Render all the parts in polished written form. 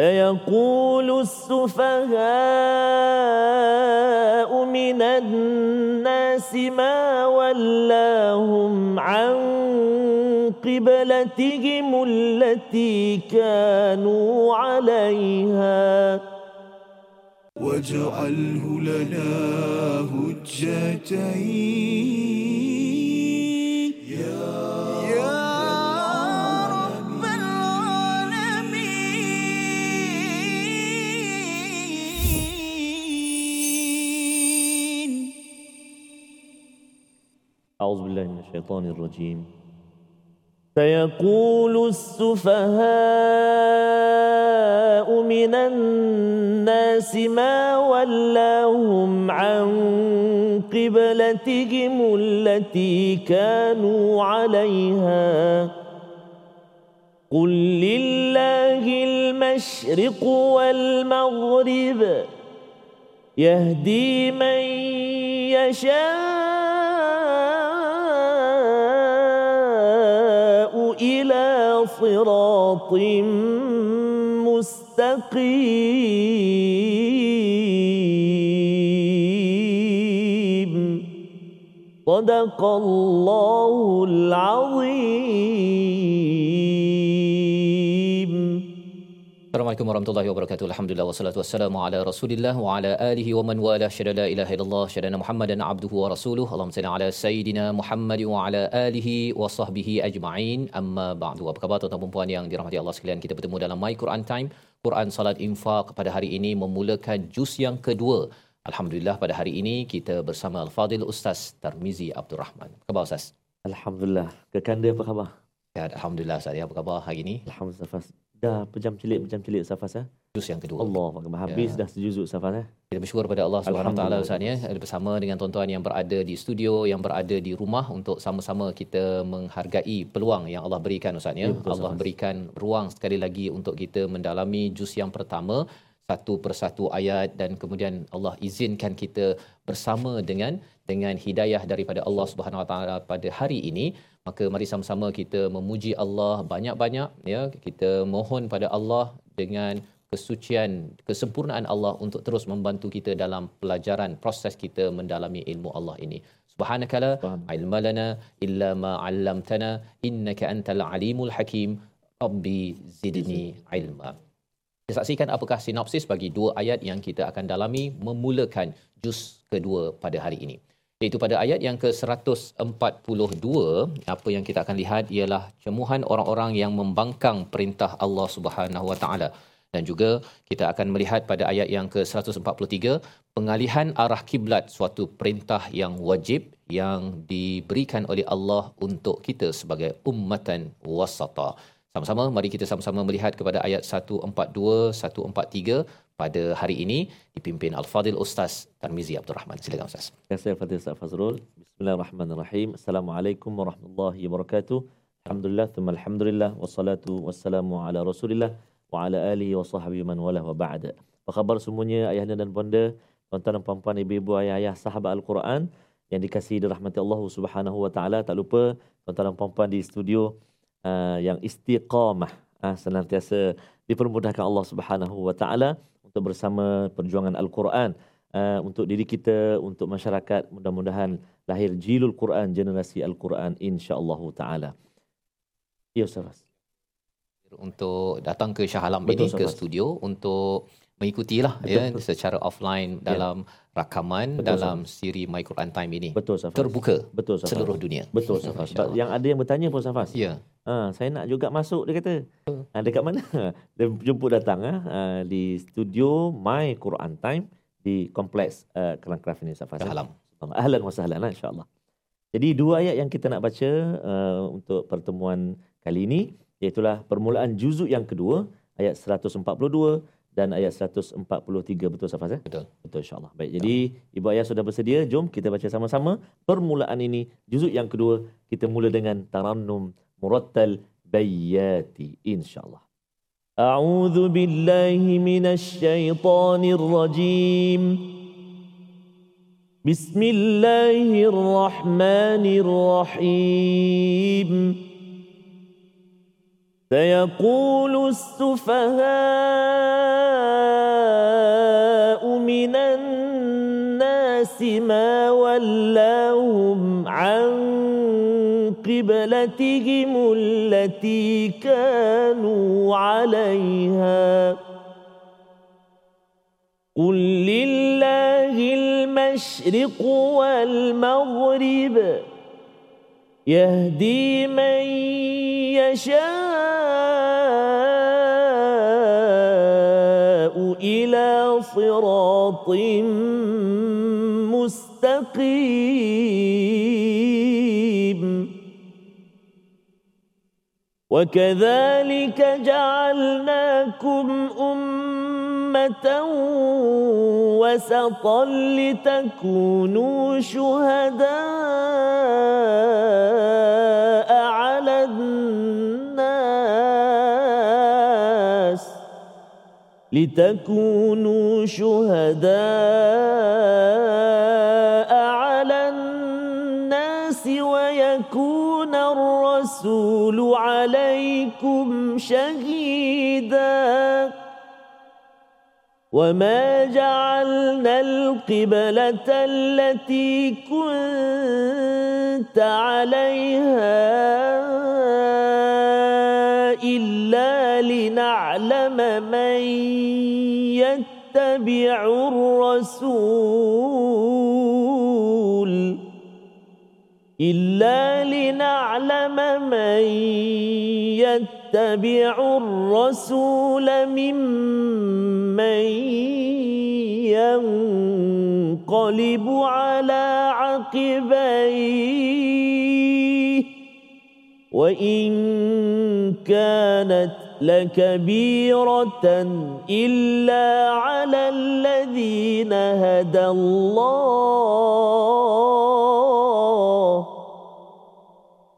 فيقول السفهاء من الناس ما ولاهم عن قبلتهم التي كانوا عليها واجعله لنا حجتين يا رب العالمين. أعوذ بالله من الشيطان الرجيم. سيقول السفهاء من الناس ما ولاهم عن قبلتهم التي كانوا عليها قل لله المشرق والمغرب يهدي من يشاء إلى صراط مستقيم. صدق الله العظيم. Assalamualaikum warahmatullahi wabarakatuh. Alhamdulillah wassalatu wassalamu ala Rasulillah wa ala alihi wa man wala. Syada la ilaha illallah, syada Muhammadan abduhu wa rasuluh. Allahumma salli ala sayidina Muhammad wa ala alihi wa sahbihi ajma'in. Amma ba'du. Apa khabar tuan-tuan dan puan yang dirahmati Allah sekalian? Kita bertemu dalam My Quran Time, Quran Salat Infaq. Pada hari ini memulakan juz yang kedua. Alhamdulillah pada hari ini kita bersama Al-Fadil Ustaz Tarmizi Abdurrahman. Apa khabar Ustaz? Alhamdulillah. Kekanda apa khabar? Ya, alhamdulillah Ustaz. Apa khabar hari ini? Alhamdulillah. Dah pejam celik Safas . Juz yang kedua. Allahuakbar. Habis dah sejuzuk Safas . Kita bersyukur kepada Allah Subhanahu Wa Taala Ustaz . Bersama dengan tuan-tuan yang berada di studio, yang berada di rumah, untuk sama-sama kita menghargai peluang yang Allah berikan Ustaz . Allah berikan ruang sekali lagi untuk kita mendalami juz yang pertama satu persatu ayat, dan kemudian Allah izinkan kita bersama dengan hidayah daripada Allah Subhanahu Wa Taala pada hari ini. Maka mari sama-sama kita memuji Allah banyak-banyak . Kita mohon pada Allah dengan kesucian, kesempurnaan Allah untuk terus membantu kita dalam pelajaran proses kita mendalami ilmu Allah ini. Subhanakala ilma lana illa ma 'allamtana innaka antal alimul hakim. Rabbi zidni ilma. Kita saksikan apakah sinopsis bagi dua ayat yang kita akan dalami memulakan juz kedua pada hari ini. Iaitu pada ayat yang ke-142, apa yang kita akan lihat ialah cemuhan orang-orang yang membangkang perintah Allah Subhanahu Wa Taala, dan juga kita akan melihat pada ayat yang ke-143 pengalihan arah kiblat, suatu perintah yang wajib yang diberikan oleh Allah untuk kita sebagai ummatan wasata. Sama-sama mari kita sama-sama melihat kepada ayat 142 143 pada hari ini dipimpin Al-Fadil Ustaz Tarmizi Abdurrahman. Silakan Ustaz. Terima kasih Al-Fadil Ustaz Fazrul. Bismillahirrahmanirrahim. Assalamualaikum warahmatullahi wabarakatuh. Alhamdulillah thumma alhamdulillah wassalatu wassalamu ala Rasulillah wa ala alihi wa sahbihi man wala wa ba'd. Apa khabar semuanya ayahanda dan bonda, tuan-tuan dan puan-puan, ibu-ibu, ayah-ayah, sahabat Al-Quran yang dikasihi dirahmati Allah Subhanahu Wa Taala. Tak lupa tuan-tuan dan puan-puan di studio yang istiqamah senantiasa dipermudahkan Allah Subhanahu Wa Taala untuk bersama perjuangan Al-Quran untuk diri kita, untuk masyarakat. Mudah-mudahan lahir jilul Quran, generasi Al-Quran, insya-Allah taala. Ya Ustaz, untuk datang ke Shah Alam ini, ke studio untuk mengikutilah betul. Secara offline dalam rakaman, dalam siri My Quran Time ini. Betul Safas. Terbuka seluruh dunia. Betul Safas. Yang ada yang bertanya pun Safas. Ya. Saya nak juga masuk, dia kata. Dekat mana? Dia jemput datang di studio My Quran Time di kompleks Klang Kraf ini Safas. Ahlan wa sahlan insya-Allah. Jadi dua ayat yang kita nak baca untuk pertemuan kali ini iaitu permulaan juzuk yang kedua ayat 142 dan ayat 143. Betul Safas . Betul insya-Allah. Baik, jadi ibu ayah sudah bersedia, jom kita baca sama-sama permulaan ini juzuk yang kedua. Kita mula dengan tarannum murattal bayyati insya-Allah. A'udzu billahi minasy syaithanir rajim. Bismillahirrahmanirrahim. سيقول السفهاء ما ولاهم عن قبلتهم التي كانوا عليها قل لله المشرق والمغرب يهدي من يشاء إلى صراط مستقيم وكذلك جعلناكم أمة وسطا لتكونوا شهداء على الناس ويكون الرسول عليكم شهيدا وما جعلنا القبلة التي كنت عليها إلا لنعلم من يتبع الرسول ممن ينقلب على عقبيه وإن كانت لكبيرة إلا على الذين هدى الله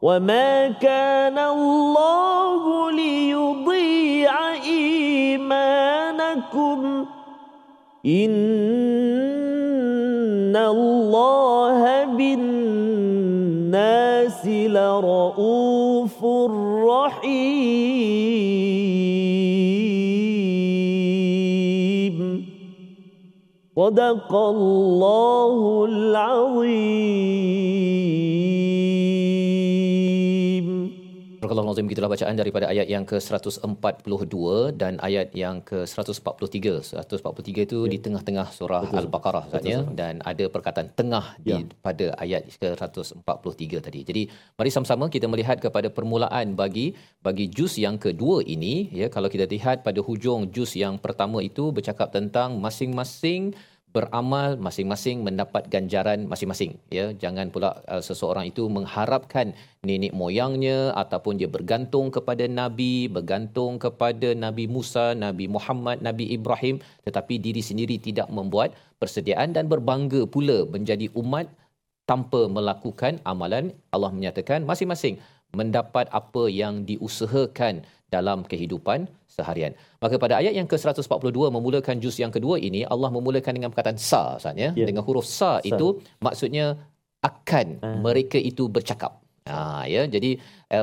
وما كان الله ليضيع إيمانكم إن الله بالناس لرؤوف رحيم صدق الله العظيم. Barakallahu Nazim, gitulah bacaan daripada ayat yang ke-142 dan ayat yang ke-143. 143 itu di tengah-tengah surah Al-Baqarah saja, dan ada perkataan tengah pada ayat ke-143 tadi. Jadi mari sama-sama kita melihat kepada permulaan bagi juz yang kedua ini, ya. Kalau kita lihat pada hujung juz yang pertama itu bercakap tentang masing-masing beramal, masing-masing mendapat ganjaran masing-masing, ya. Jangan pula seseorang itu mengharapkan nenek moyangnya ataupun dia bergantung kepada nabi, bergantung kepada Nabi Musa, Nabi Muhammad, Nabi Ibrahim, tetapi diri sendiri tidak membuat persediaan dan berbangga pula menjadi umat tanpa melakukan amalan. Allah menyatakan masing-masing mendapat apa yang diusahakan dalam kehidupan seharian. Maka pada ayat yang ke-142 memulakan juz yang kedua ini, Allah memulakan dengan perkataan sa, Ustaz, ya. Dengan huruf sa, itu maksudnya akan mereka itu bercakap. Jadi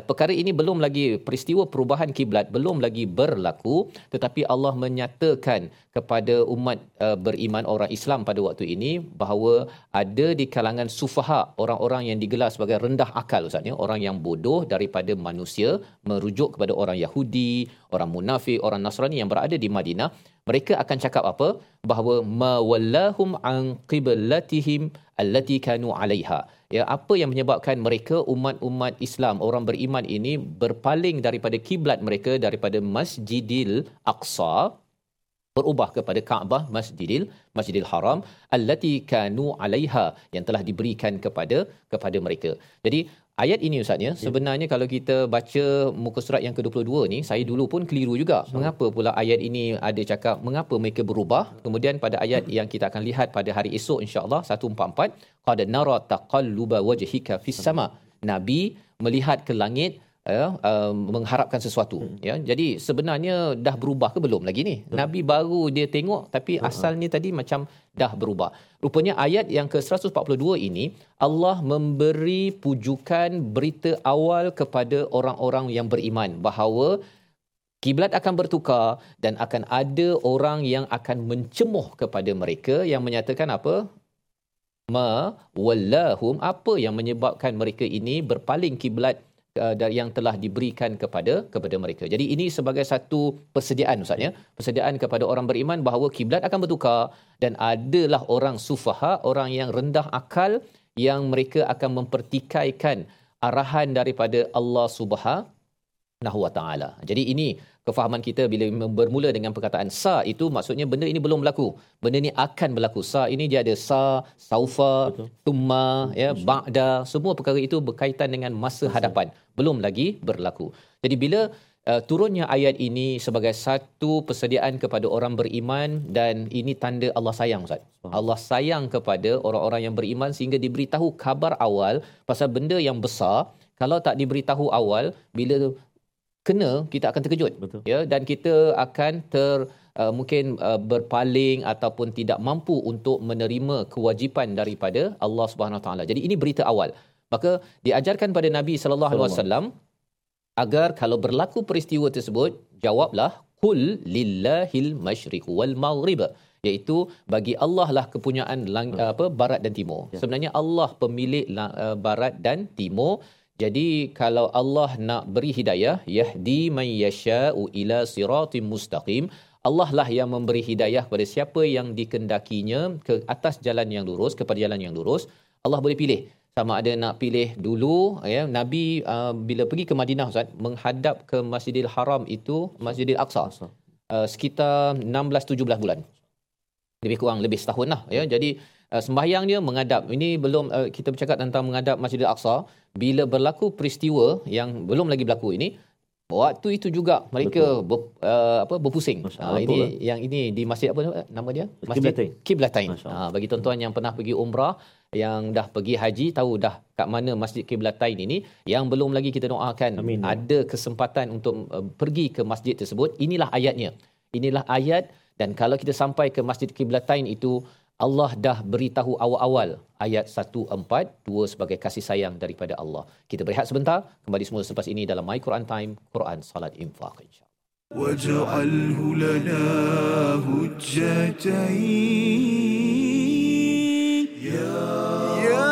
perkara ini belum lagi, peristiwa perubahan kiblat belum lagi berlaku, tetapi Allah menyatakan kepada umat beriman orang Islam pada waktu ini bahawa ada di kalangan sufaha, orang-orang yang digelar sebagai rendah akal, Ustaz, ya, orang yang bodoh daripada manusia, merujuk kepada orang Yahudi, orang munafik, orang Nasrani yang berada di Madinah. Mereka akan cakap apa? Bahawa mawallahum an qiblatihim allati kanu alaiha, ya, apa yang menyebabkan mereka, umat-umat Islam, orang beriman ini berpaling daripada kiblat mereka, daripada Masjidil Aqsa, berubah kepada Kaabah Masjidil Haram, allati kanu alaiha, yang telah diberikan kepada mereka. Jadi ayat ini, Ustaz, ya, sebenarnya kalau kita baca muka surat yang ke-22 ni, saya dulu pun keliru juga. Mengapa pula ayat ini ada cakap mengapa mereka berubah? Kemudian pada ayat yang kita akan lihat pada hari esok insya-Allah 144, qad nara taqalluba wajhika fis sama. Nabi melihat ke langit, mengharapkan sesuatu, ya. Jadi sebenarnya dah berubah ke belum lagi ni? Nabi baru dia tengok, tapi asalnya tadi macam dah berubah. Rupanya ayat yang ke-142 ini Allah memberi pujukan berita awal kepada orang-orang yang beriman bahawa kiblat akan bertukar dan akan ada orang yang akan mencemuh kepada mereka yang menyatakan apa? ma wallahum, apa yang menyebabkan mereka ini berpaling kiblat yang telah diberikan kepada mereka. Jadi ini sebagai satu persediaan, ustaz ya, persediaan kepada orang beriman bahawa kiblat akan bertukar dan adalah orang sufaha, orang yang rendah akal yang mereka akan mempertikaikan arahan daripada Allah Subhanahu wa taala. Jadi ini kefahaman kita bila bermula dengan perkataan sa itu, maksudnya benda ini belum berlaku. Benda ini akan berlaku. Sa ini dia ada sa, saufa, thumma, ya, ba'da. Semua perkara itu berkaitan dengan masa hadapan. Belum lagi berlaku. Jadi bila turunnya ayat ini sebagai satu persediaan kepada orang beriman, dan ini tanda Allah sayang, ustaz. Allah sayang kepada orang-orang yang beriman sehingga diberitahu kabar awal pasal benda yang besar. Kalau tak diberitahu awal, bila kena, kita akan terkejut. Betul. Ya, dan kita akan berpaling ataupun tidak mampu untuk menerima kewajipan daripada Allah Subhanahu Wa Taala. Jadi ini berita awal. Maka diajarkan pada Nabi sallallahu alaihi wasallam agar kalau berlaku peristiwa tersebut, jawablah qul lillahil masyriq wal maghrib, iaitu bagi Allah lah kepunyaan barat dan timur. Ya. Sebenarnya Allah pemilik barat dan timur. Jadi kalau Allah nak beri hidayah, yahdi man yasha'u ila siratim mustaqim, Allah lah yang memberi hidayah kepada siapa yang dikendakinya ke atas jalan yang lurus, kepada jalan yang lurus. Allah boleh pilih, sama ada nak pilih dulu, ya. Nabi bila pergi ke Madinah, ustaz, menghadap ke Masjidil Haram itu Masjidil Aqsa, sekitar 16-17 bulan, lebih kurang lebih setahun lah, ya. Jadi sembahyang dia menghadap. Ini belum kita bercakap tentang menghadap Masjidil Aqsa. Bila berlaku peristiwa yang belum lagi berlaku ini, waktu itu juga mereka berpusing. Ini lah. Yang ini di masjid apa nama dia? Masjid Kiblatain. Bagi tuan-tuan yang pernah pergi umrah, yang dah pergi haji, tahu dah kat mana Masjid Kiblatain ini. Yang belum lagi kita doakan, amin, ada kesempatan untuk pergi ke masjid tersebut. Inilah ayatnya. Inilah ayat. Dan kalau kita sampai ke Masjid Kiblatain itu, Allah dah beritahu awal-awal ayat 142 sebagai kasih sayang daripada Allah. Kita berehat sebentar, kembali semula selepas ini dalam My Quran Time, Quran Salat Infaq, insya-Allah. Waj'alhu lana hujjatain ya Rabbal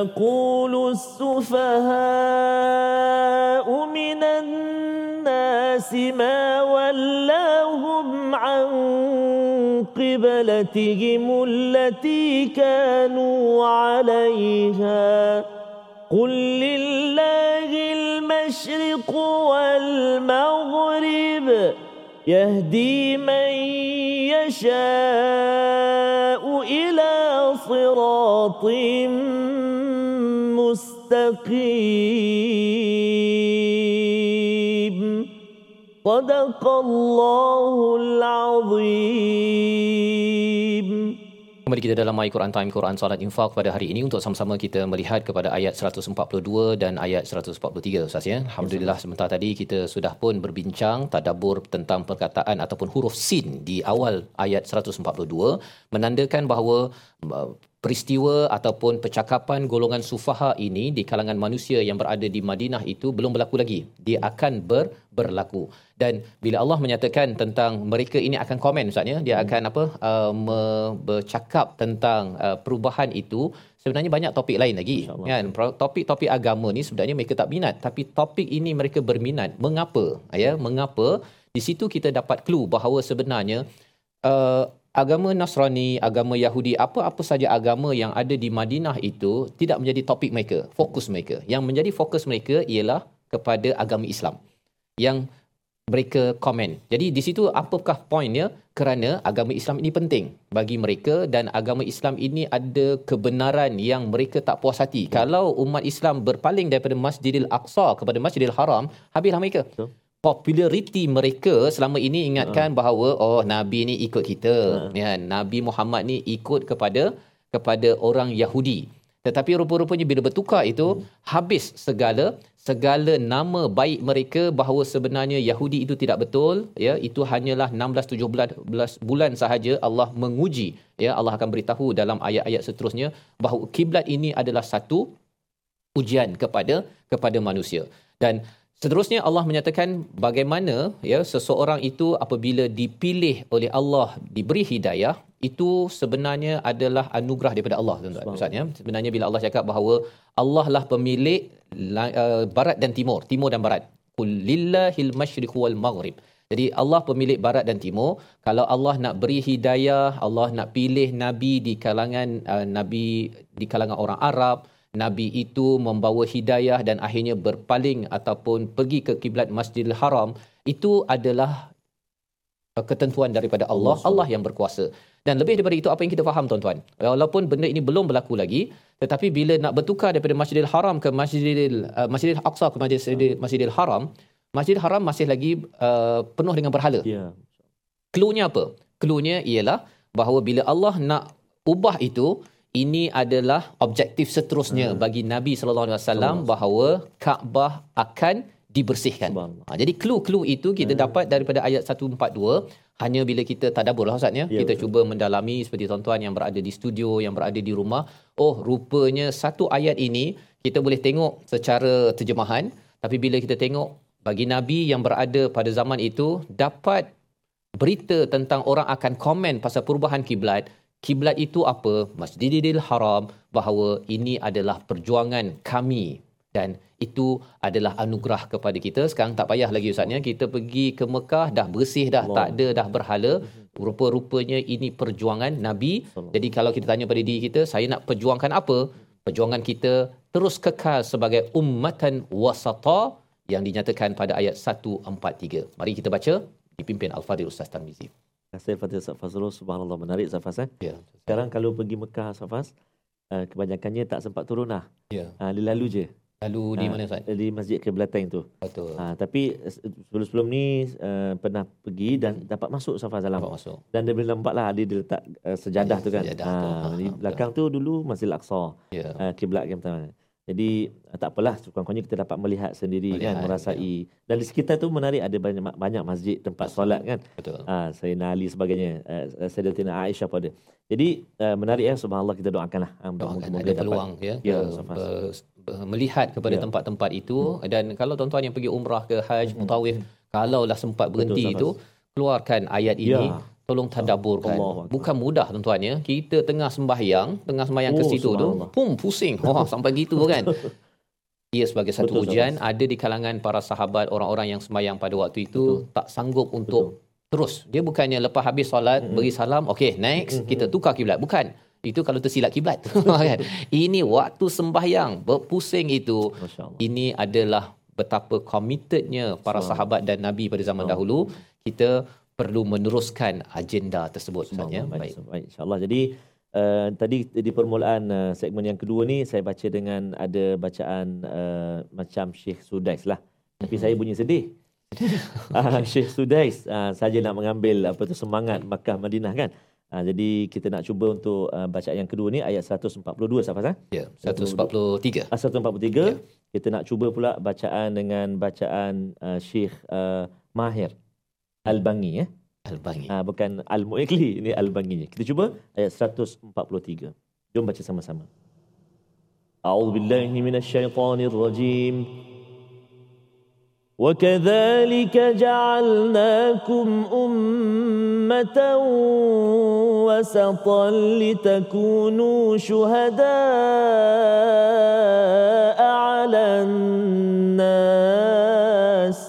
يقول السفهاء من الناس ما ولاهم عن قبلتهم التي كانوا عليها قل لله المشرق والمغرب يهدي من يشاء إلى صراط مستقيم صدق الله العظيم. Kembali kita dalam My Quran Time, Quran Salat Infaq pada hari ini untuk sama-sama kita melihat kepada ayat 142 dan ayat 143, ustaz ya. Alhamdulillah, sebentar tadi kita sudah pun berbincang tadabbur tentang perkataan ataupun huruf sin di awal ayat 142, menandakan bahawa peristiwa ataupun percakapan golongan sufaha ini di kalangan manusia yang berada di Madinah itu belum berlaku lagi. Dia akan berlaku. Dan bila Allah menyatakan tentang mereka ini akan komen, ustaz ya, dia akan bercakap tentang perubahan itu, sebenarnya banyak topik lain lagi, kan. Topik-topik agama ni sebenarnya mereka tak minat, tapi topik ini mereka berminat. Mengapa? Ya, mengapa? Di situ kita dapat clue bahawa sebenarnya agama Nasrani, agama Yahudi, apa-apa saja agama yang ada di Madinah itu tidak menjadi topik mereka, fokus mereka. Yang menjadi fokus mereka ialah kepada agama Islam yang mereka komen. Jadi di situ apakah poinnya? Kerana agama Islam ini penting bagi mereka, dan agama Islam ini ada kebenaran yang mereka tak puas hati. Ya. Kalau umat Islam berpaling daripada Masjidil Aqsa kepada Masjidil Haram, habislah mereka. Ya. Populariti mereka selama ini ingatkan bahawa Nabi ni ikut kita, ya, Nabi Muhammad ni ikut kepada orang Yahudi. Tetapi rupa-rupanya bila bertukar itu, habis segala nama baik mereka bahawa sebenarnya Yahudi itu tidak betul, ya. Itu hanyalah 16-17 bulan sahaja Allah menguji, ya. Allah akan beritahu dalam ayat-ayat seterusnya bahawa kiblat ini adalah satu ujian kepada manusia. Dan seterusnya Allah menyatakan bagaimana ya seseorang itu apabila dipilih oleh Allah, diberi hidayah, itu sebenarnya adalah anugerah daripada Allah, tuan-tuan. Maksudnya sebenarnya bila Allah cakap bahawa Allah lah pemilik barat dan timur dan barat, lillahil masyriq wal maghrib. Jadi Allah pemilik barat dan timur. Kalau Allah nak beri hidayah, Allah nak pilih nabi di kalangan orang Arab, nabi itu membawa hidayah dan akhirnya berpaling ataupun pergi ke kiblat Masjidil Haram, itu adalah ketentuan daripada Allah. Allah yang berkuasa. Dan lebih daripada itu, apa yang kita faham, tuan-tuan, walaupun benda ini belum berlaku lagi, tetapi bila nak bertukar daripada Masjidil Haram ke Masjidil Aqsa ke Masjidil Haram, Masjidil Haram masih lagi penuh dengan berhala. Ya. Cluenya apa? Cluenya ialah bahawa bila Allah nak ubah itu, ini adalah objektif seterusnya bagi Nabi sallallahu alaihi wasallam bahawa Kaabah akan dibersihkan. Jadi clue-clue itu kita dapat daripada ayat 142. Hanya bila kita tadabburlah, ustaz ya, kita cuba mendalami seperti tuan-tuan yang berada di studio, yang berada di rumah. Oh, rupanya satu ayat ini kita boleh tengok secara terjemahan, tapi bila kita tengok bagi nabi yang berada pada zaman itu, dapat berita tentang orang akan komen pasal perubahan kiblat. Kiblat itu apa? Masjidil Haram, bahawa ini adalah perjuangan kami dan itu adalah anugerah kepada kita. Sekarang tak payah lagi, ustaz ya, kita pergi ke Mekah dah bersih dah, Allah, tak ada dah berhala. Rupa-rupanya ini perjuangan nabi. Jadi kalau kita tanya pada diri kita, saya nak perjuangkan apa? Perjuangan kita terus kekal sebagai ummatan wasata yang dinyatakan pada ayat 143. Mari kita baca dipimpin Al-Fadhil Ustaz Tarmizi. Terima kasih Al-Fadhil Ustaz Fazrul. Subhanallah, menarik Ustaz Faz. Ya. Sekarang kalau pergi Mekah Ustaz Faz, kebanyakannya tak sempat turun lah. Ya. Lalu je. Lalu di mana Ustaz? Di Masjid Kiblatain tu. Betul. Tapi sebelum ni pernah pergi dan dapat masuk Ustaz Faz dalam. Dan dia boleh nampak lah dia letak sejadah tu kan. Di belakang tu dulu Masjidil Aqsa. Ya. Kiblat kan pertama. Jadi tak apalah, kurang-kurangnya kita dapat melihat sendiri, kan, merasai. Ya. Dan di sekitar tu menarik, ada banyak masjid tempat solat kan. Betul. Sayyidina Ali sebagainya, Sayyidatina Aisyah pun ada. Jadi menarik ya, subhanallah, kita doakanlah. Doakan ada peluang dapat, melihat kepada tempat-tempat itu. Dan kalau tuan-tuan yang pergi umrah ke haji, mutawif, kalaulah sempat berhenti itu, keluarkan ayat ini. Tolong tadabburkan. Bukan mudah tuan-tuan ya. Kita tengah sembahyang ke situ tu, pusing. Wah, sampai gitu kan. Ia sebagai satu ujian. Ada di kalangan para sahabat orang-orang yang sembahyang pada waktu itu tak sanggup untuk terus. Dia bukannya lepas habis solat beri salam, okey next kita tukar kiblat. Bukan. Itu kalau tersilap kiblat kan. Ini waktu sembahyang berpusing itu. Ini adalah betapa committednya para sahabat dan nabi pada zaman dahulu. Kita perlu meneruskan agenda tersebut sebenarnya. Baik, insya-Allah. Jadi tadi di permulaan segmen yang kedua ni saya baca dengan ada bacaan macam Sheikh Sudais lah. Tapi saya bunyi sedih. Sheikh Sudais saja nak mengambil semangat Makkah Madinah kan. Jadi kita nak cuba untuk bacaan yang kedua ni ayat 142 Safas. Ya, 143. 143. Yeah. Kita nak cuba pula bacaan dengan bacaan Sheikh Maher Al-Baqi ya. Al-Baqi. Bukan Al-Mu'ikli, ini Al-Baqinya. Kita cuba ayat 143. Jom baca sama-sama. A'udzubillahi minasyaitonirrajim. Wa kadzalika ja'alnakum ummatan wasatan litakunu syuhada'a 'alan nas.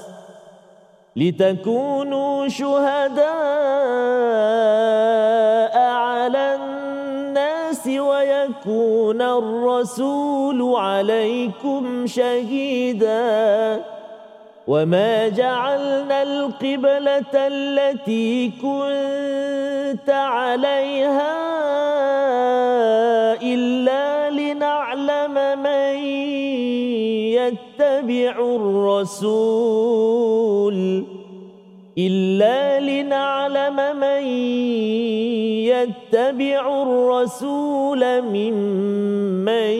لتكونوا شهداء على الناس ويكون الرسول عليكم شهيدا وما جعلنا القبلة التي كنت عليها إلا لنعلم من يتبع الرسول ممن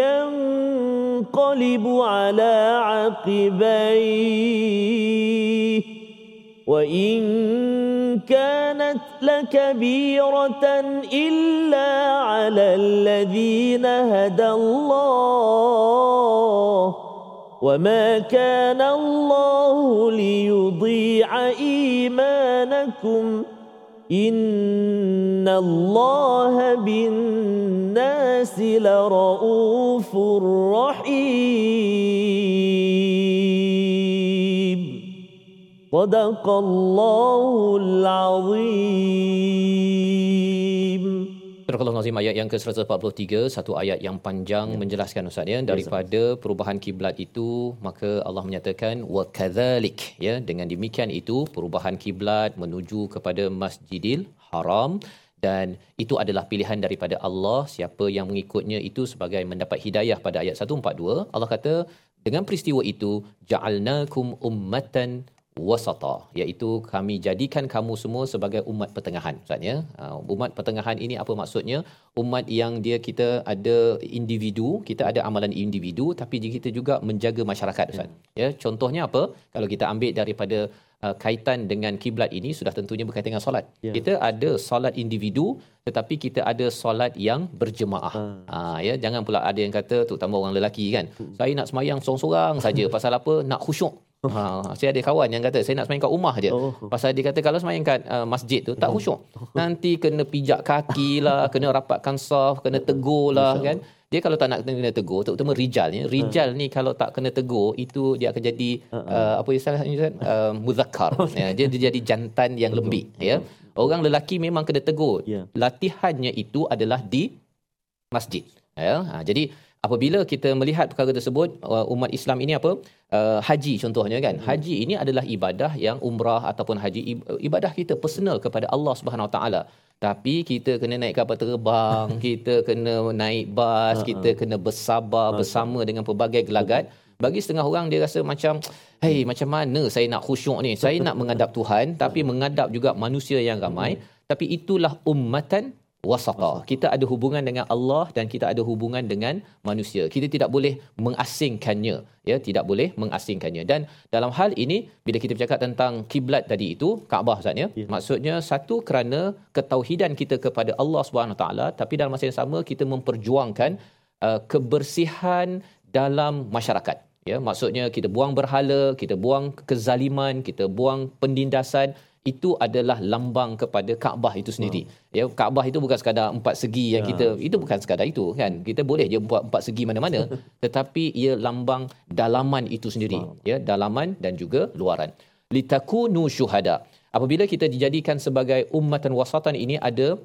ينقلب على عقبيه وإن كانت لكبيرة إلا على الذين هدى الله وما كان الله ليضيع إيمانكم إن الله بالناس لرؤوف رحيم صدق الله العظيم. Surah Al-Nazim ayat yang ke-143, satu ayat yang panjang menjelaskan Ustaz ya daripada perubahan kiblat itu, maka Allah menyatakan wa kadzalik ya, dengan demikian itu perubahan kiblat menuju kepada Masjidil Haram, dan itu adalah pilihan daripada Allah. Siapa yang mengikutnya itu sebagai mendapat hidayah. Pada ayat 142 Allah kata dengan peristiwa itu ja'alnakum ummatan wasata, iaitu kami jadikan kamu semua sebagai umat pertengahan. Maksudnya umat pertengahan ini apa maksudnya? Umat yang dia kita ada individu, kita ada amalan individu, tapi kita juga menjaga masyarakat Ustaz. Ya, contohnya apa? Kalau kita ambil daripada kaitan dengan kiblat ini sudah tentunya berkaitan dengan solat. Yeah. Kita ada solat individu tetapi kita ada solat yang berjemaah. Ya, jangan pula ada yang kata terutama orang lelaki kan. Saya nak semayang sorang-sorang saja pasal apa? Nak khusyuk. Saya ada kawan yang kata saya nak semayang kat rumah aje. Pasal dia kata kalau semayang kat masjid tu tak khusyuk. Nanti kena pijak kaki lah, kena rapatkan saf, kena tegur lah kan. Dia kalau tak nak kena tegur, terutama Rijal ni kalau tak kena tegur itu dia akan jadi apa istilahnya Ustaz, muzakkar ya, dia jadi jantan yang lembik ya. Orang lelaki memang kena tegur, latihannya itu adalah di masjid ya. Jadi apabila kita melihat perkara tersebut, umat Islam ini apa, haji contohnya kan, haji ini adalah ibadah yang umrah ataupun haji, ibadah kita personal kepada Allah Subhanahu Wa Taala. Tapi kita kena naik kapal terbang, kita kena naik bas, kita kena bersabar bersama dengan pelbagai gelagat. Bagi setengah orang dia rasa macam, hey, macam mana saya nak khusyuk ni, saya nak menghadap Tuhan tapi menghadap juga manusia yang ramai. Tapi itulah ummatan wasata. Kita ada hubungan dengan Allah dan kita ada hubungan dengan manusia. Kita tidak boleh mengasingkannya ya, tidak boleh mengasingkannya. Dan dalam hal ini bila kita bercakap tentang kiblat tadi itu Kaabah Ustaz ya, maksudnya satu kerana ketauhidan kita kepada Allah Subhanahu Taala, tapi dalam masa yang sama kita memperjuangkan kebersihan dalam masyarakat ya. Maksudnya kita buang berhala, kita buang kezaliman, kita buang penindasan. Itu adalah lambang kepada Kaabah itu sendiri. Ya, Kaabah itu bukan sekadar empat segi yang kita, itu bukan sekadar itu kan. Kita boleh je buat empat segi mana-mana tetapi ia lambang dalaman itu sendiri ya, dalaman dan juga luaran. Litakunu syuhada. Apabila kita dijadikan sebagai ummatan wasatan ini ada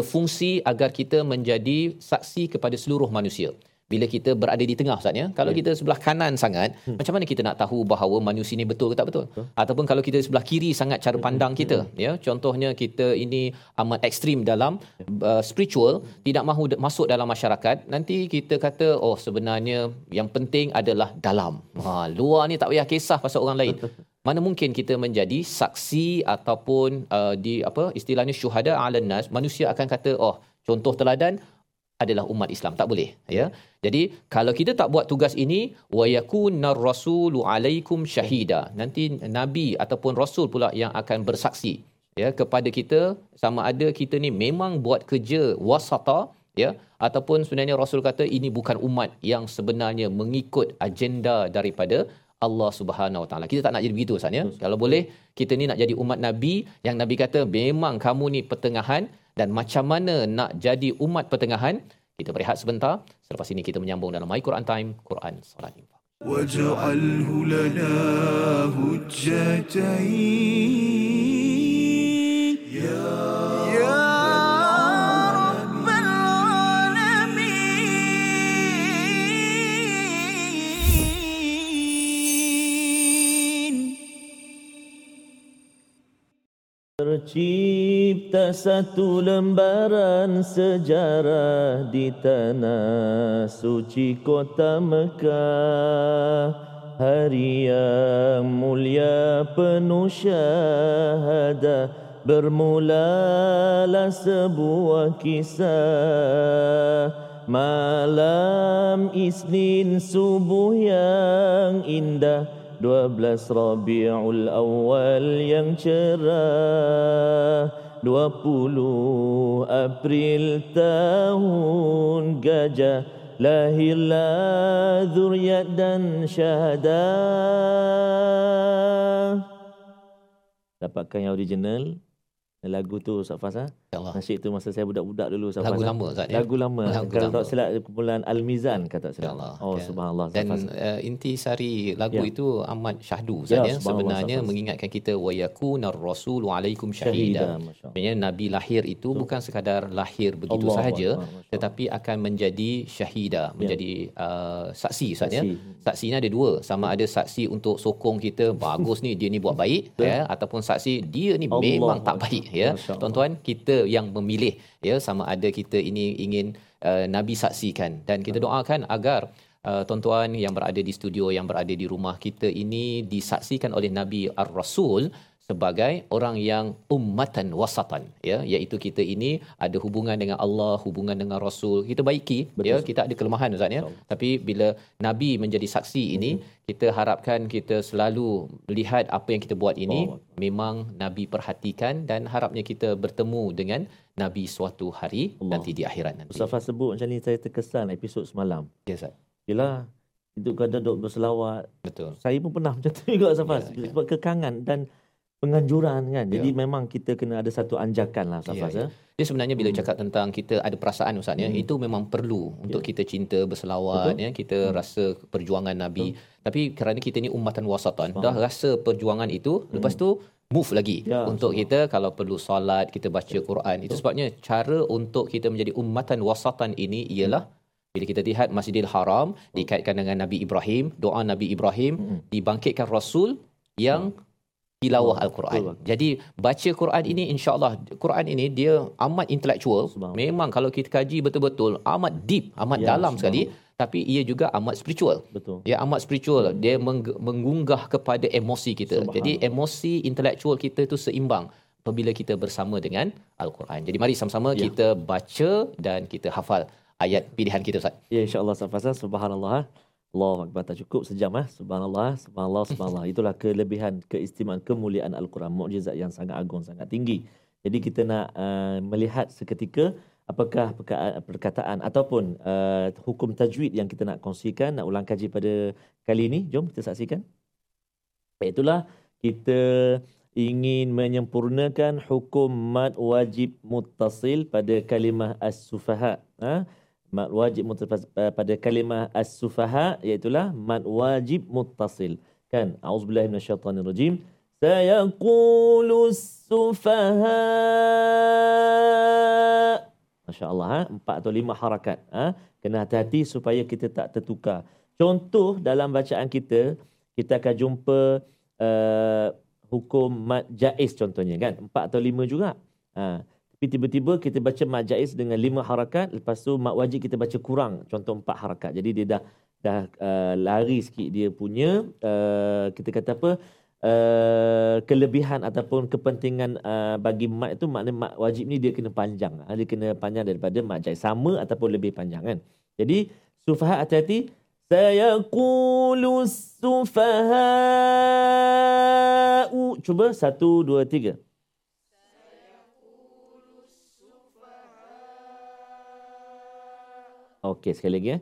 fungsi agar kita menjadi saksi kepada seluruh manusia. Bila kita berada di tengah Ustaz ya, kalau kita sebelah kanan sangat, macam mana kita nak tahu bahawa manusia ni betul ke tak betul? Ataupun kalau kita sebelah kiri sangat cara pandang kita ya, contohnya kita ini amat ekstrim dalam spiritual, tidak mahu masuk dalam masyarakat, nanti kita kata oh sebenarnya yang penting adalah dalam, luar ni tak payah kisah pasal orang lain. Mana mungkin kita menjadi saksi ataupun di apa istilahnya syuhada ala nas, manusia akan kata oh contoh teladan adalah umat Islam. Tak boleh ya. Jadi kalau kita tak buat tugas ini, wa yakunar rasulu alaikum syahida, nanti nabi ataupun rasul pula yang akan bersaksi ya kepada kita, sama ada kita ni memang buat kerja wasata ya ataupun sebenarnya rasul kata ini bukan umat yang sebenarnya mengikut agenda daripada Allah Subhanahu Wa Taala. Kita tak nak jadi begitu Ustaz ya. Kalau boleh kita ni nak jadi umat nabi yang nabi kata memang kamu ni pertengahan. Dan macam mana nak jadi umat pertengahan? Kita berehat sebentar, selepas ini kita menyambung dalam My Quran Time, Quran Salat Infaq. Waj'alhu lana hujjatain ya Rabbal Alamin. Tercipta satu lembaran sejarah di tanah suci kota Mekah, hari yang mulia penuh syahadah, bermulalah sebuah kisah. Malam Isnin subuh yang indah, 12 Rabiul Awal yang cerah, 20 April tahun gajah, lahirlah zuriat dan syahadah. Dapatkan yang original. Lagu tu Ustaz Fas, nasyid tu masa saya budak-budak dulu Ustaz Fas. Lagu lama Ustaz. Lagu lama. Kalau tak silap kumpulan Al-Mizan kata saya. Oh ya. Subhanallah Ustaz Fas. Dan inti sari lagu itu amat syahdu Ustaz ya. Sebenarnya mengingatkan kita wa yakunar rasulu alaikum syahida. Maksudnya Nabi lahir itu bukan sekadar lahir begitu sahaja, tetapi akan menjadi syahida, menjadi saksi Ustaz ya. Saksi ni ada dua, sama ada saksi untuk sokong kita, bagus ni dia ni buat baik ya, ataupun saksi dia ni memang tak baik. Ya tuan-tuan, kita yang memilih ya, sama ada kita ini ingin Nabi saksikan, dan kita doakan agar tuan-tuan yang berada di studio, yang berada di rumah, kita ini disaksikan oleh Nabi Ar-Rasul sebagai orang yang ummatan wasatan ya, iaitu kita ini ada hubungan dengan Allah, hubungan dengan Rasul, kita baiki. Betul. Ya, kita ada kelemahan Ustaz ya, tapi bila Nabi menjadi saksi ini, kita harapkan kita selalu lihat apa yang kita buat ini memang Nabi perhatikan, dan harapnya kita bertemu dengan Nabi suatu hari nanti di akhirat nanti. Ustaz Fas sebut macam ni, saya terkesan episod semalam. Ya Ustaz. Yalah, itu kadang dok berselawat. Betul. Saya pun pernah macam tu juga Ustaz Fas, sebab kekangan dan penganjuran kan. Jadi memang kita kena ada satu anjakan lah Ustaz Fas. Jadi sebenarnya bila cakap tentang kita ada perasaan Ustaz ya, itu memang perlu untuk kita cinta berselawat ya, kita rasa perjuangan Nabi. Tapi kerana kita ni ummatan wasatan, dah rasa perjuangan itu, lepas tu move lagi untuk kita kalau perlu solat, kita baca Quran. Itu sebabnya cara untuk kita menjadi ummatan wasatan ini ialah bila kita lihat Masjidil Haram dikaitkan dengan Nabi Ibrahim, doa Nabi Ibrahim, dibangkitkan Rasul yang tilawah Al-Quran. Jadi baca Quran ini insya-Allah, Quran ini dia amat intelektual. Memang kalau kita kaji betul-betul amat deep, amat dalam sekali, tapi ia juga amat spiritual. Betul. Ia amat spiritual. Dia mengunggah kepada emosi kita. Jadi emosi intelektual kita tu seimbang apabila kita bersama dengan Al-Quran. Jadi mari sama-sama kita baca dan kita hafal ayat pilihan kita Ustaz. Ya insya-Allah Ustaz Fazal, subhanallah. Allahu Akbar, tak cukup sejam subhanallah, subhanallah, subhanallah. Itulah kelebihan, keistimewaan, kemuliaan Al-Quran, mukjizat yang sangat agung, sangat tinggi. Jadi kita nak melihat seketika apakah perkataan ataupun hukum tajwid yang kita nak kongsikan, nak ulang kaji pada kali ini. Jom kita saksikan. Itulah kita ingin menyempurnakan hukum mad wajib muttasil pada kalimah as-sufaha. Mad wajib muttasil pada kalimah as-sufaha iaitu mad wajib muttasil kan. Auzubillahi minasyaitanirrajim. Sayaqulu as-sufaha, masya-Allah 4 atau 5 harakat kena hati-hati supaya kita tak tertukar. Contoh dalam bacaan kita, kita akan jumpa hukum mad jaiz contohnya kan, 4 atau 5 juga Tapi tiba-tiba kita baca mad jaiz dengan 5 harakat, lepas tu mad wajib kita baca kurang, contoh 4 harakat. Jadi dia dah lari sikit dia punya kita kata apa kelebihan ataupun kepentingan bagi mad itu, makna mad wajib ni dia kena panjang. Dia kena panjang daripada mad jaiz, sama ataupun lebih panjang kan. Jadi sufaha hati-hati. Sayaqulu as-sufaha, cuba 1 2 3. Okey, sekali lagi.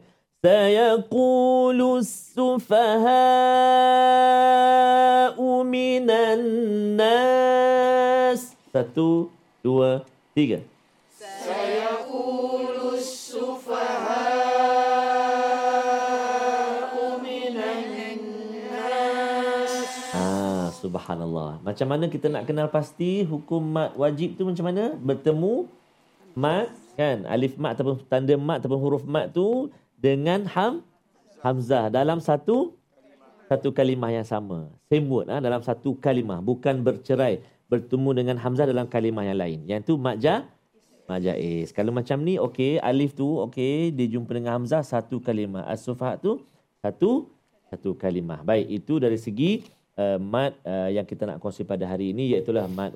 Sayaqulu as-sufaha minan nas. 1 2 3. Sayaqulu as-sufaha minan nas. Subhanallah. Macam mana kita nak kenal pasti hukum mad wajib tu macam mana? Bertemu mad kan, alif mak ataupun tanda mak ataupun huruf mak tu dengan hamzah dalam satu kalimah yang sama, same word dalam satu kalimah, bukan bercerai, bertemu dengan hamzah dalam kalimah yang lain. Yang tu mad jaiz. Kalau macam ni okey, alif tu okey dia jumpa dengan hamzah satu kalimah, as-sufaha tu satu kalimah. Baik, itu dari segi mad yang kita nak kongsi pada hari ini iaitu mad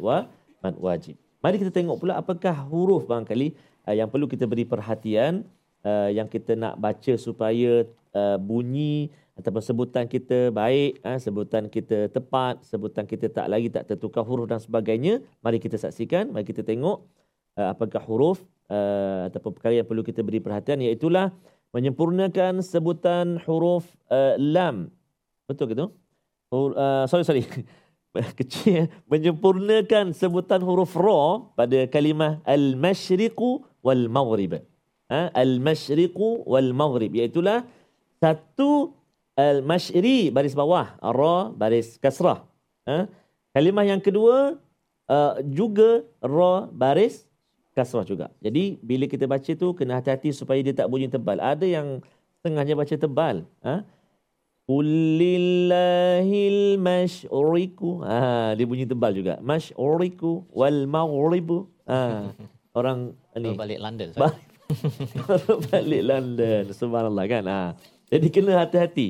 wajib. Mari kita tengok pula apakah huruf barangkali yang perlu kita beri perhatian, yang kita nak baca supaya bunyi ataupun sebutan kita baik, sebutan kita tepat, sebutan kita tak lagi tak tertukar huruf dan sebagainya. Mari kita saksikan, mari kita tengok apakah huruf ataupun perkara yang perlu kita beri perhatian, iaitulah menyempurnakan sebutan huruf lam. Betul ke tu? Kecil. Menyempurnakan sebutan huruf ra pada kalimah al-masyriqu wal-maghrib. Al-masyriqu wal-maghrib, iaitulah satu al-masyri baris bawah, ra baris kasrah. Kalimah yang kedua juga ra baris kasrah juga. Jadi bila kita baca tu kena hati-hati supaya dia tak bunyi tebal. Ada yang setengahnya baca tebal. Qulillahil masyriqu. Dia bunyi tebal juga. Masyriqu wal maghribu. Orang ni balik London. Balik London. Subhanallah kan. Jadi kena hati-hati.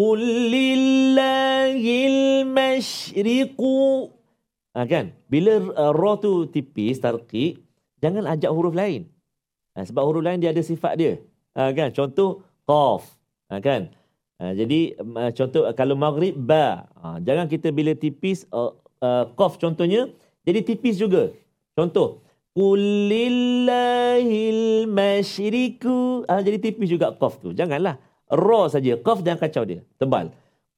Qulillahil masyriqu. Kan? Bila ra tu tipis tarqiq, jangan ajak huruf lain. Sebab huruf lain dia ada sifat dia. Kan? Contoh qaf. Kan? Jadi contoh kalau maghrib ba. Jangan kita bila tipis qaf contohnya jadi tipis juga. Contoh qulillahil masyriqu. Jadi tipis juga qaf tu. Janganlah ra saja. Qaf jangan kacau dia. Tebal.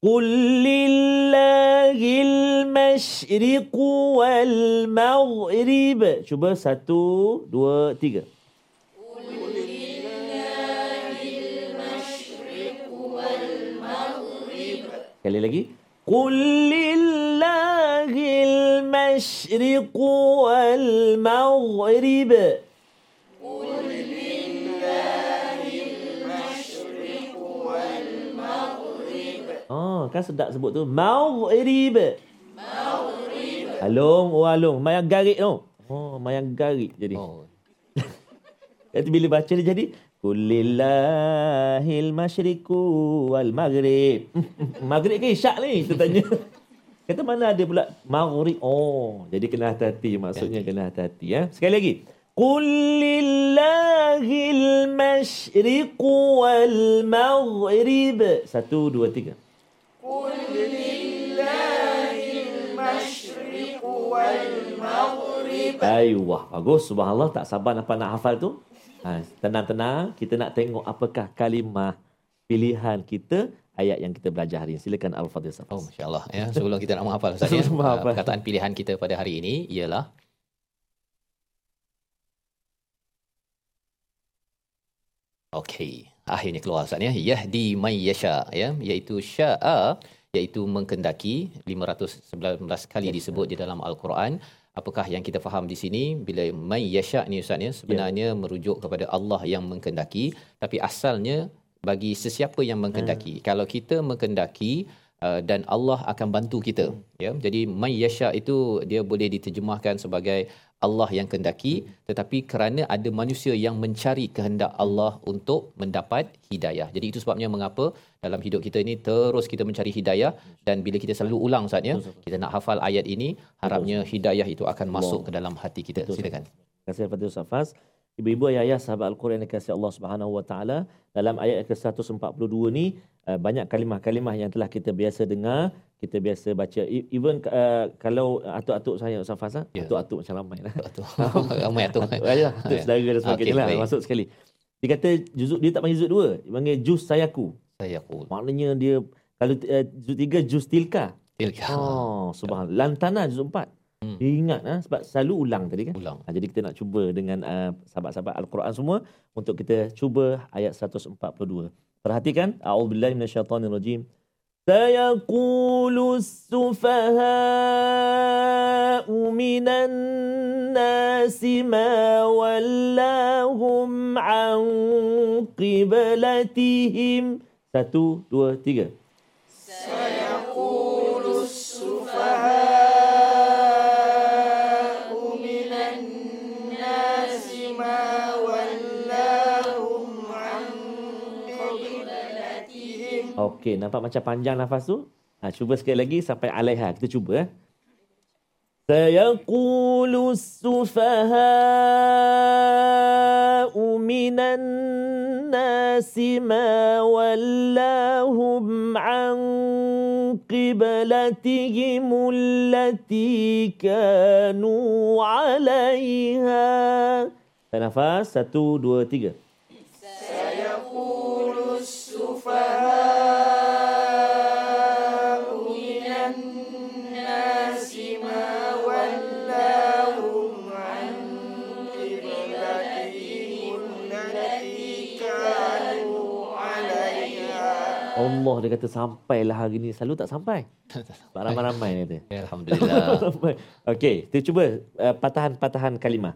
Qulillahil masyriqu wal maghrib. Cuba 1, 2, 3. Qulillahil masyriqu wal maghrib. Sekali lagi. Qulillahil masyriqu wal maghrib. Kan sedap sebut tu. Maghrib. Maghrib. Alung, alung. Mayang garik tu. Mayang garik jadi. Jadi bila baca dia jadi Qulillahil masyriqu wal maghrib. Maghrib ke isyak ni? Kita tanya. Kata mana ada pula maghrib. Jadi kena hati-hati maksudnya. Kena hati-hati. Sekali lagi. Qulillahil masyriqu wal maghrib. 1, 2, 3. Qulillahil masyriqu wal maghrib. Ayuh, bagus. Subhanallah, tak sabar nak hafal tu. Tenang-tenang, kita nak tengok apakah kalimah pilihan kita ayat yang kita belajar hari ini. Silakan Al-Fadhil Safas. Masya-Allah. Sebelum kita nak menghafal Ustaz ya. Perkataan pilihan kita pada hari ini ialah okey. Akhirnya keluar Ustaz ya, yahdi may yasha ya, iaitu syaa, iaitu menghendaki. 519 kali disebut di dalam al-Quran. Apakah yang kita faham di sini bila may yasha ni Ustaz ya, sebenarnya merujuk kepada Allah yang menghendaki, tapi asalnya bagi sesiapa yang menghendaki. Kalau kita menghendaki dan Allah akan bantu kita ya. Jadi may yasha itu dia boleh diterjemahkan sebagai Allah yang kehendaki, tetapi kerana ada manusia yang mencari kehendak Allah untuk mendapat hidayah. Jadi itu sebabnya mengapa dalam hidup kita ini terus kita mencari hidayah, dan bila kita selalu ulang Ustaz ya, kita nak hafal ayat ini, harapnya hidayah itu akan masuk ke dalam hati kita. Silakan. Terima kasih kepada Ustaz Faz. Ibu-ibu, ayah-ayah, sahabat Al-Quran yang dikasihi Allah Subhanahu Wa Taala, dalam ayat ke-142 ni banyak kalimah-kalimah yang telah kita biasa dengar, kita biasa baca. Even kalau atuk-atuk saya Ustaz Faz, atuk-atuk macam ramai lah. Ramai atuk. Atuk saudara dan sebagainya lah, masuk sekali. Dia kata juzuk, dia tak panggil juzuk 2, dia panggil juz sayaku. Sayaku. Maknanya dia kalau juz 3 juz tilka. Tilka. Subhanallah. Lantana juz 4. Ingat sebab selalu ulang tadi kan. Jadi kita nak cuba dengan sahabat-sahabat Al-Quran semua untuk kita cuba ayat 142. Perhatikan, a'udzubillahi minasyaitonirrajim. Sayaqulus sufaha'u minan nasi ma wallahum 'an qiblatihim. 1, 2, 3. Sayaqulus sufaha'u Okey, nampak macam panjang nafas tu. Cuba sekali lagi sampai alaiha. Kita cuba. Sayaqulu sufaha'u minan nas الناس ما ولاهم عن قبلتهم التي كانوا عليها. Nafas 1, 2, 3. Sayaqulu sufaha'u minan nasi ma wallahum an qiblatihim allati kanu 'alayha. Allah, dia kata sampailah hari ni, selalu tak sampai. Ramai-ramai dia kata. Alhamdulillah. Okey, kita cuba patahan-patahan kalimah.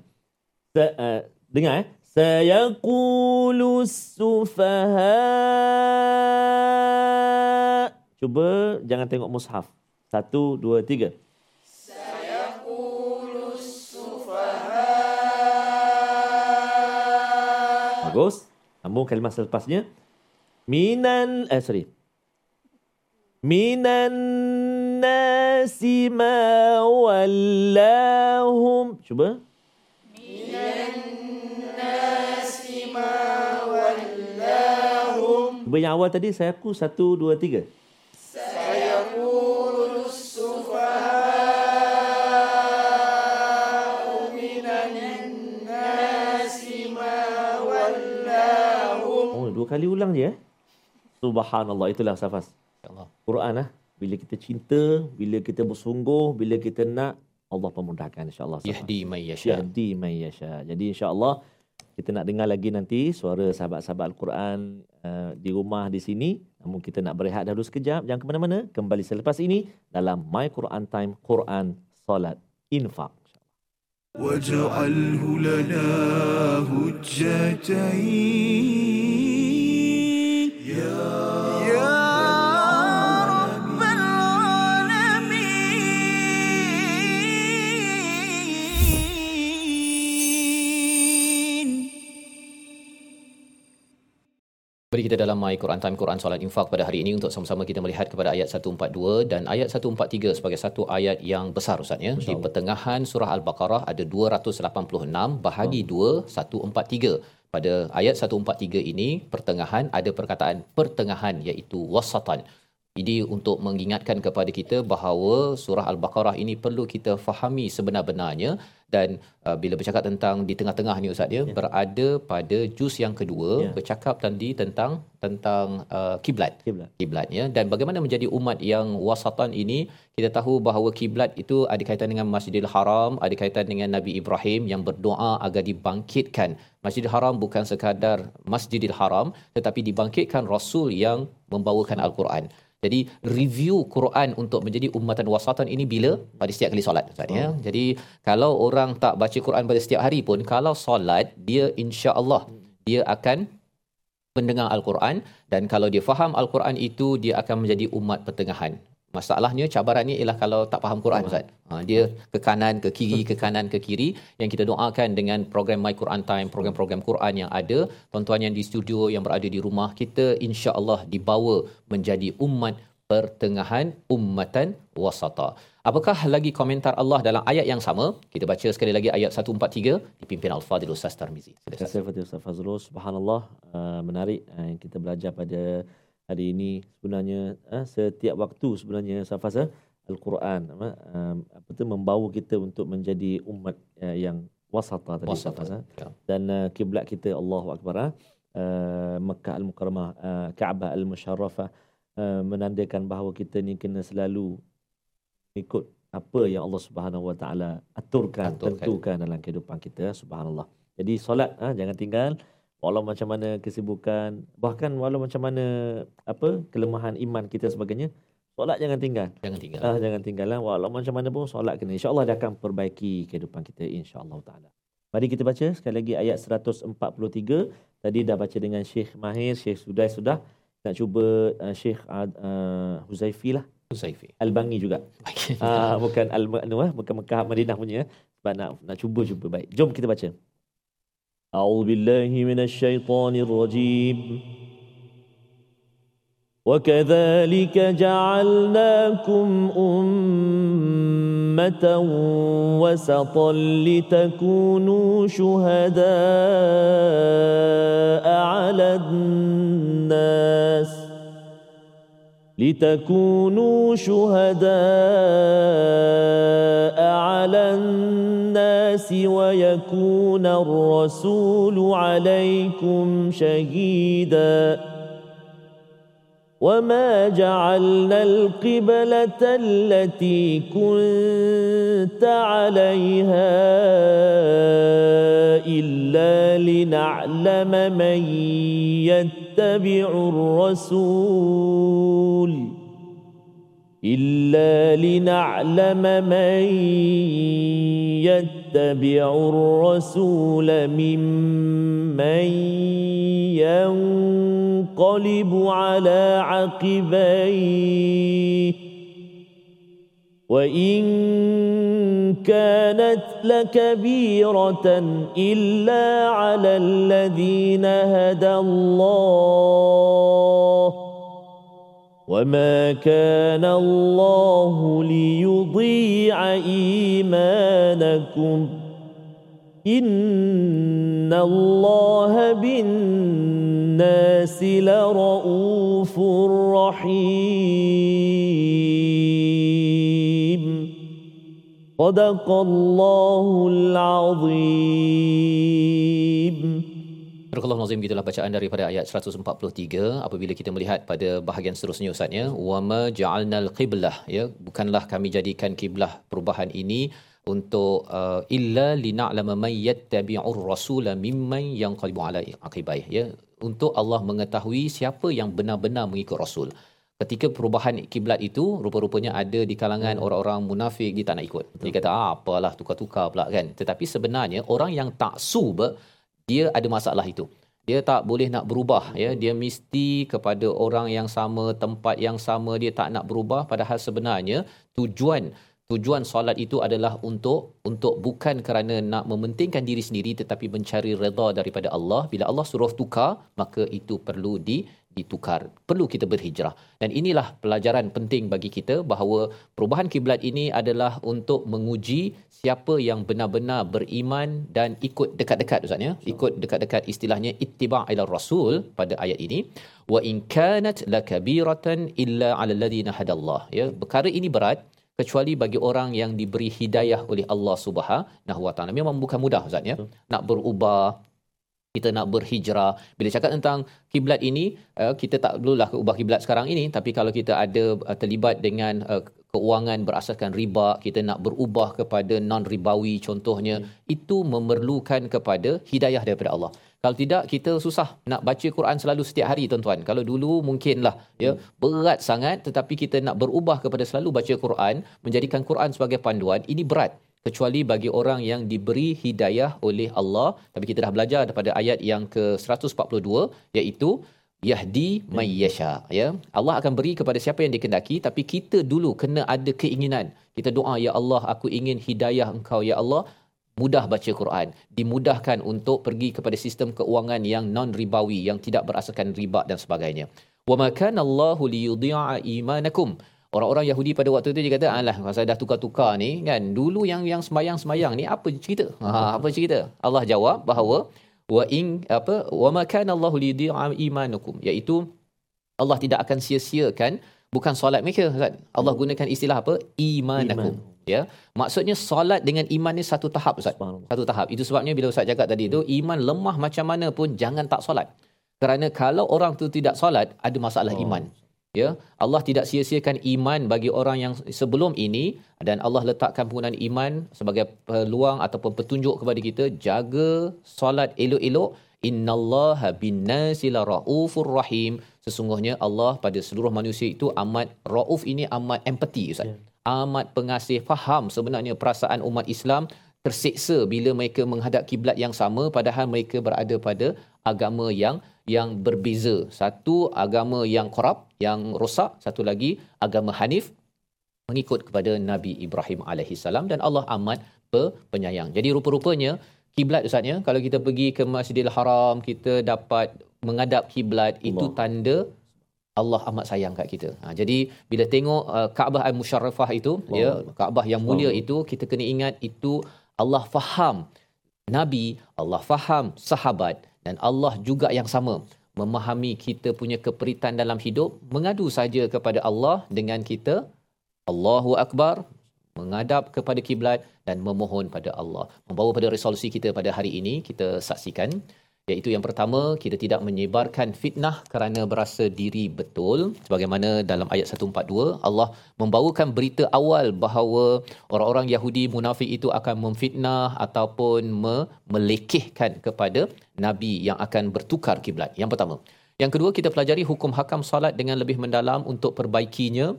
Dengar sayaqulus sufaha, cuba jangan tengok mushaf. 1, 2, 3. Sayaqulus sufaha. Bagus. Sambung kalimah selepasnya. Minan nasi ma wallahum, cuba. Cuba yang awal tadi, saya aku 1, 2, 3. Saya kurus sufaha minan nasi ma wallahum. Oh, 2 kali ulang je. Subhanallah, itulah safas. InsyaAllah. Quran lah. Bila kita cinta, bila kita bersungguh, bila kita nak, Allah pemudahkan insyaAllah. Yahdi man yasha. Yahdi man yasha. Jadi insyaAllah kita nak dengar lagi nanti suara sahabat-sahabat Al-Quran di rumah di sini. Namun kita nak berehat dahulu sekejap. Jangan ke mana-mana. Kembali selepas ini dalam My Quran Time, Quran, Salat, Infaq. Waj'alhu lana hujjatain ya Rabbal Alamin. Beri kita dalam My Quran Time, Quran Solat Infaq pada hari ini untuk sama-sama kita melihat kepada ayat 142 dan ayat 143 sebagai satu ayat yang besar Ustaz ya. Di pertengahan surah Al-Baqarah ada 286 bahagi 2 143. Pada ayat 143 ini pertengahan ada perkataan pertengahan iaitu wasatan. Ini untuk mengingatkan kepada kita bahawa surah Al-Baqarah ini perlu kita fahami sebenar-benarnya dan bila bercakap tentang di tengah-tengah ni Ustaz dia berada pada juz yang kedua bercakap tadi tentang kiblat ya, dan bagaimana menjadi umat yang wasatan ini. Kita tahu bahawa kiblat itu ada kaitan dengan Masjidil Haram, ada kaitan dengan Nabi Ibrahim yang berdoa agar dibangkitkan Masjidil Haram, bukan sekadar Masjidil Haram tetapi dibangkitkan Rasul yang membawakan Al-Quran. Jadi review Quran untuk menjadi ummatan wasatan ini bila pada setiap kali solat Ustaz ya. Jadi kalau orang tak baca Quran pada setiap hari pun kalau solat dia insya-Allah dia akan mendengar Al-Quran, dan kalau dia faham Al-Quran itu dia akan menjadi umat pertengahan. Masalahnya cabarannya ialah kalau tak faham Quran Ustaz. Dia ke kanan ke kiri ke kanan ke kiri. Yang kita doakan dengan program My Quran Time, program-program Quran yang ada, tuan-tuan yang di studio yang berada di rumah, kita insya-Allah dibawa menjadi umat pertengahan, ummatan wasata. Apakah lagi komentar Allah dalam ayat yang sama? Kita baca sekali lagi ayat 143 dipimpin Al-Fadhil Ustaz Tarmizi. Terima kasih Ustaz Fazrul. Subhanallah, menarik yang kita belajar pada hari ini. Sebenarnya setiap waktu sebenarnya safasa Al-Quran apa tu membawa kita untuk menjadi umat yang wasata tadi safasa dan kiblat kita Allahu Akbar, Mekah Al-Mukarramah, Kaabah Al-Musharrafah, menandakan bahawa kita ni kena selalu ikut apa yang Allah Subhanahu Wa Taala aturkan tentukan dalam kehidupan kita. Subhanallah. Jadi solat jangan tinggal, walau macam mana kesibukan, bahkan walau macam mana apa kelemahan iman kita sebagainya, solat jangan tinggal, walau macam mana pun solat kena, insya-Allah dia akan perbaiki kehidupan kita insya-Allah taala. Mari kita baca sekali lagi ayat 143. Tadi dah baca dengan Sheikh Maher, Sheikh Sudais sudah. Nak cuba Sheikh Huzaifi Al-Bangi juga. Bukan Al-Ma'nuah, bukan Mekah Madinah punya, sebab nak cuba baik. Jom kita baca. أعوذ بالله من الشيطان الرجيم وكذلك جعلناكم أمة وسطا لتكونوا شهداء على الناس لِتَكُونُوا شُهَدَاءَ عَلَى النَّاسِ وَيَكُونَ الرَّسُولُ عَلَيْكُمْ شَهِيدًا وَمَا جَعَلْنَا الْقِبْلَةَ الَّتِي كُنْتَ عَلَيْهَا إِلَّا لِنَعْلَمَ مَنْ يَتَّبِعُ الرَّسُولَ ممن ينقلب على عقبيه وإن كانت لكبيرة إلا على الذين هدى الله وَمَا كَانَ اللَّهُ لِيُضِيعَ إِيمَانَكُمْ إِنَّ اللَّهَ بِالنَّاسِ لَرَءُوفٌ رَحِيمٌ صَدَقَ اللَّهُ الْعَظِيمُ. Barakallahu nazim, gitulah bacaan daripada ayat 143 apabila kita melihat pada bahagian seterusnya Ustaz ya, wa ma ja'alnal qiblah ya, bukanlah kami jadikan kiblah perubahan ini untuk illa lina'lama may yattabi'ur rasula mimman yanqalibu ala aqibai ya, untuk Allah mengetahui siapa yang benar-benar mengikut rasul. Ketika perubahan kiblat itu rupa-rupanya ada di kalangan orang-orang munafik, dia tak nak ikut. Dia kata apalah tukar-tukar pula kan. Tetapi sebenarnya orang yang taksub dia ada masalah itu. Dia tak boleh nak berubah ya, dia mesti kepada orang yang sama, tempat yang sama, dia tak nak berubah, padahal sebenarnya tujuan solat itu adalah untuk bukan kerana nak mementingkan diri sendiri tetapi mencari redha daripada Allah. Bila Allah suruh tukar, maka itu perlu ditukar, perlu kita berhijrah. Dan inilah pelajaran penting bagi kita bahawa perubahan kiblat ini adalah untuk menguji siapa yang benar-benar beriman dan ikut dekat-dekat Ustaz ya, ikut dekat-dekat, istilahnya ittiba' ila rasul pada ayat ini. Wa in kanat lakabiratan illa 'alal ladina hadallah ya, perkara ini berat kecuali bagi orang yang diberi hidayah oleh Allah Subhanahu wa taala. Memang bukan mudah Ustaz ya, nak berubah, kita nak berhijrah. Bila cakap tentang kiblat ini, kita tak perlulah ubah kiblat sekarang ini, tapi kalau kita ada terlibat dengan keuangan berasaskan riba, kita nak berubah kepada non ribawi contohnya, itu memerlukan kepada hidayah daripada Allah. Kalau tidak, kita susah nak baca Quran selalu setiap hari tuan-tuan. Kalau dulu mungkinlah ya, berat sangat, tetapi kita nak berubah kepada selalu baca Quran, menjadikan Quran sebagai panduan, ini berat kecuali bagi orang yang diberi hidayah oleh Allah. Tapi kita dah belajar daripada ayat yang ke 142 iaitu yahdi may yasha ya, Allah akan beri kepada siapa yang dikehendaki. Tapi kita dulu kena ada keinginan, kita doa, ya Allah aku ingin hidayah engkau ya Allah, mudah baca Quran, dimudahkan untuk pergi kepada sistem keuangan yang non ribawi, yang tidak berasaskan riba dan sebagainya. Wa ma kana Allahu liyudhi'a imanakum. Orang-orang Yahudi pada waktu itu dia kata, alah kalau saya dah tukar-tukar ni kan, dulu yang sembayang-sembayang ni apa cerita? Apa cerita? Allah jawab bahawa wa ma kana Allahu liyudhi'a imanakum, iaitu Allah tidak akan sia-siakan bukan solat mereka Ustaz. Allah gunakan istilah apa? Imanakum. Ya, maksudnya solat dengan iman ni satu tahap Ustaz. Satu tahap. Itu sebabnya bila Ustaz cakap tadi tu, iman lemah macam mana pun jangan tak solat. Kerana kalau orang tu tidak solat, ada masalah iman. Ya, Allah tidak sia-siakan iman bagi orang yang sebelum ini, dan Allah letakkan penggunaan iman sebagai peluang ataupun petunjuk kepada kita, jaga solat elok-elok. Innallaha binnasi laraufur rahim, sesungguhnya Allah pada seluruh manusia itu amat rauf, ini amat empati Ustaz. Amat pengasih, faham sebenarnya perasaan umat Islam tersiksa bila mereka menghadap kiblat yang sama padahal mereka berada pada agama yang berbeza. Satu agama yang korup, yang rosak, satu lagi agama hanif mengikut kepada Nabi Ibrahim alaihi salam, dan Allah amat penyayang. Jadi rupa-rupanya kiblat Ustaz ya, kalau kita pergi ke Masjidil Haram kita dapat menghadap kiblat, itu tanda Allah amat sayang kat kita. Jadi bila tengok Kaabah Al-Musharrafah itu ya, Kaabah yang mulia itu, kita kena ingat itu Allah faham Nabi, Allah faham sahabat, dan Allah juga yang sama. memahami kita punya keperitan dalam hidup, mengadu saja kepada Allah dengan kita Allahu Akbar, menghadap kepada kiblat dan memohon pada Allah. Membawa pada resolusi kita pada hari ini kita saksikan, iaitu yang pertama, kita tidak menyebarkan fitnah kerana berasa diri betul. Sebagaimana dalam ayat 142, Allah membawakan berita awal bahawa orang-orang Yahudi munafik itu akan memfitnah ataupun melekehkan kepada Nabi yang akan bertukar kiblat. Yang pertama. Yang kedua, kita pelajari hukum hakam solat dengan lebih mendalam untuk perbaikinya.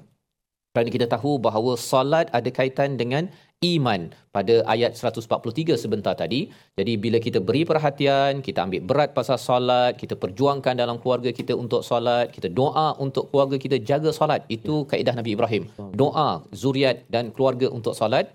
Kerana kita tahu bahawa solat ada kaitan dengan iman pada ayat 143 sebentar tadi. Jadi bila kita beri perhatian, kita ambil berat pasal solat, kita perjuangkan dalam keluarga kita untuk solat, kita doa untuk keluarga kita jaga solat. Itu kaedah Nabi Ibrahim. Doa zuriat dan keluarga untuk solat.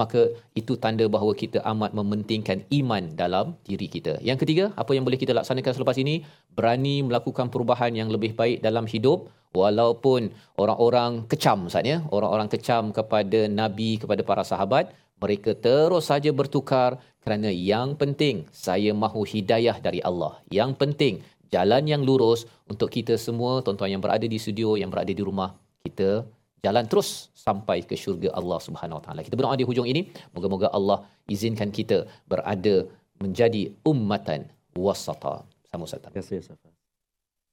Maka itu tanda bahawa kita amat mementingkan iman dalam diri kita. Yang ketiga, apa yang boleh kita laksanakan selepas ini? Berani melakukan perubahan yang lebih baik dalam hidup, walaupun orang-orang kecam saatnya, orang-orang kecam kepada Nabi, kepada para sahabat, mereka terus saja bertukar kerana yang penting saya mahu hidayah dari Allah. Yang penting jalan yang lurus untuk kita semua, tuan-tuan yang berada di studio, yang berada di rumah, kita jalan terus sampai ke syurga Allah Subhanahu Wa Taala. Kita berdoa di hujung ini, moga-moga Allah izinkan kita berada menjadi ummatan wasata. Sama Ustaz. Terima kasih Ustaz.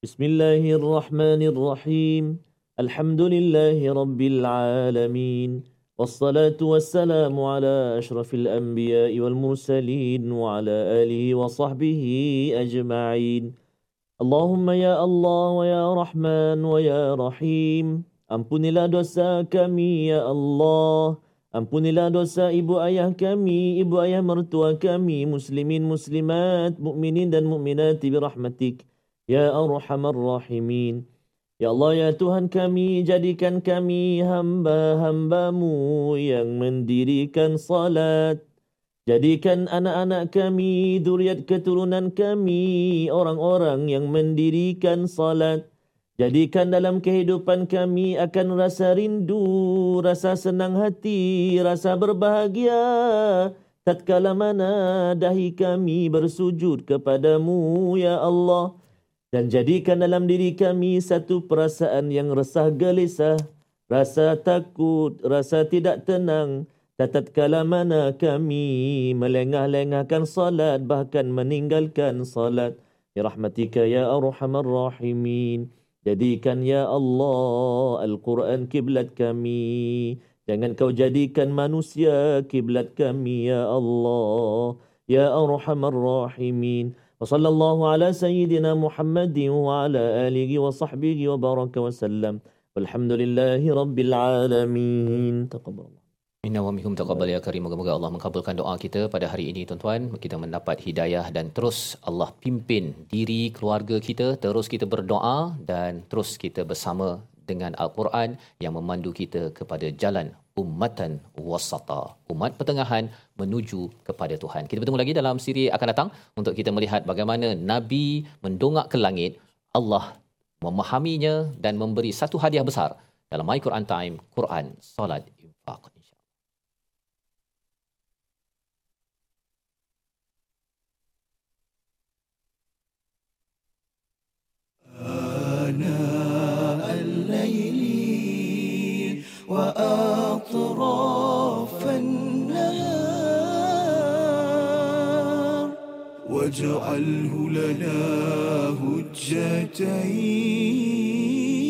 Bismillahirrahmanirrahim. Alhamdulillahirabbil alamin. Wassalatu wassalamu ala asyrafil anbiya'i wal mursalin wa ala alihi wa sahbihi ajma'in. Allahumma ya Allah wa ya Rahman wa ya Rahim. Ampunilah dosa kami, ya Allah. Ampunilah dosa ibu ayah kami, ibu ayah mertua kami, muslimin, muslimat, mukminin dan mukminat birahmatik, ya Arhamar Rahimin. Ya Allah, ya Tuhan kami, jadikan kami hamba-hambamu yang mendirikan salat. Jadikan anak-anak kami, duriat keturunan kami, orang-orang yang mendirikan salat. Jadikan dalam kehidupan kami akan rasa rindu, rasa senang hati, rasa berbahagia tatkala mana dahi kami bersujud kepadamu, ya Allah. Dan jadikan dalam diri kami satu perasaan yang resah gelisah, rasa takut, rasa tidak tenang tatkala mana kami melengah-lengahkan salat, bahkan meninggalkan salat. Ya rahmatika ya arhamar rahimin. Jadikan ya Allah Al-Quran kiblat kami. Jangan kau jadikan manusia kiblat kami, ya Allah, ya Arhamar Rahimin. Wa sallallahu ala sayyidina Muhammadin wa ala alihi wa sahbihi wa baraka wa sallam. Walhamdulillahi rabbil alamin. Taqabbalallah. Inna wa minkum taqabbal ya karim. Moga-moga Allah mengabulkan doa kita pada hari ini, tuan-tuan. Kita mendapat hidayah dan terus Allah pimpin diri keluarga kita. Terus kita berdoa dan terus kita bersama dengan Al-Quran yang memandu kita kepada jalan ummatan wasata, umat pertengahan menuju kepada Tuhan. Kita bertemu lagi dalam siri akan datang untuk kita melihat bagaimana Nabi mendongak ke langit, Allah memahaminya dan memberi satu hadiah besar dalam My Quran Time, Quran, Salat, Infaq. آناء الليل وأطراف النهار واجعله لنا هجتين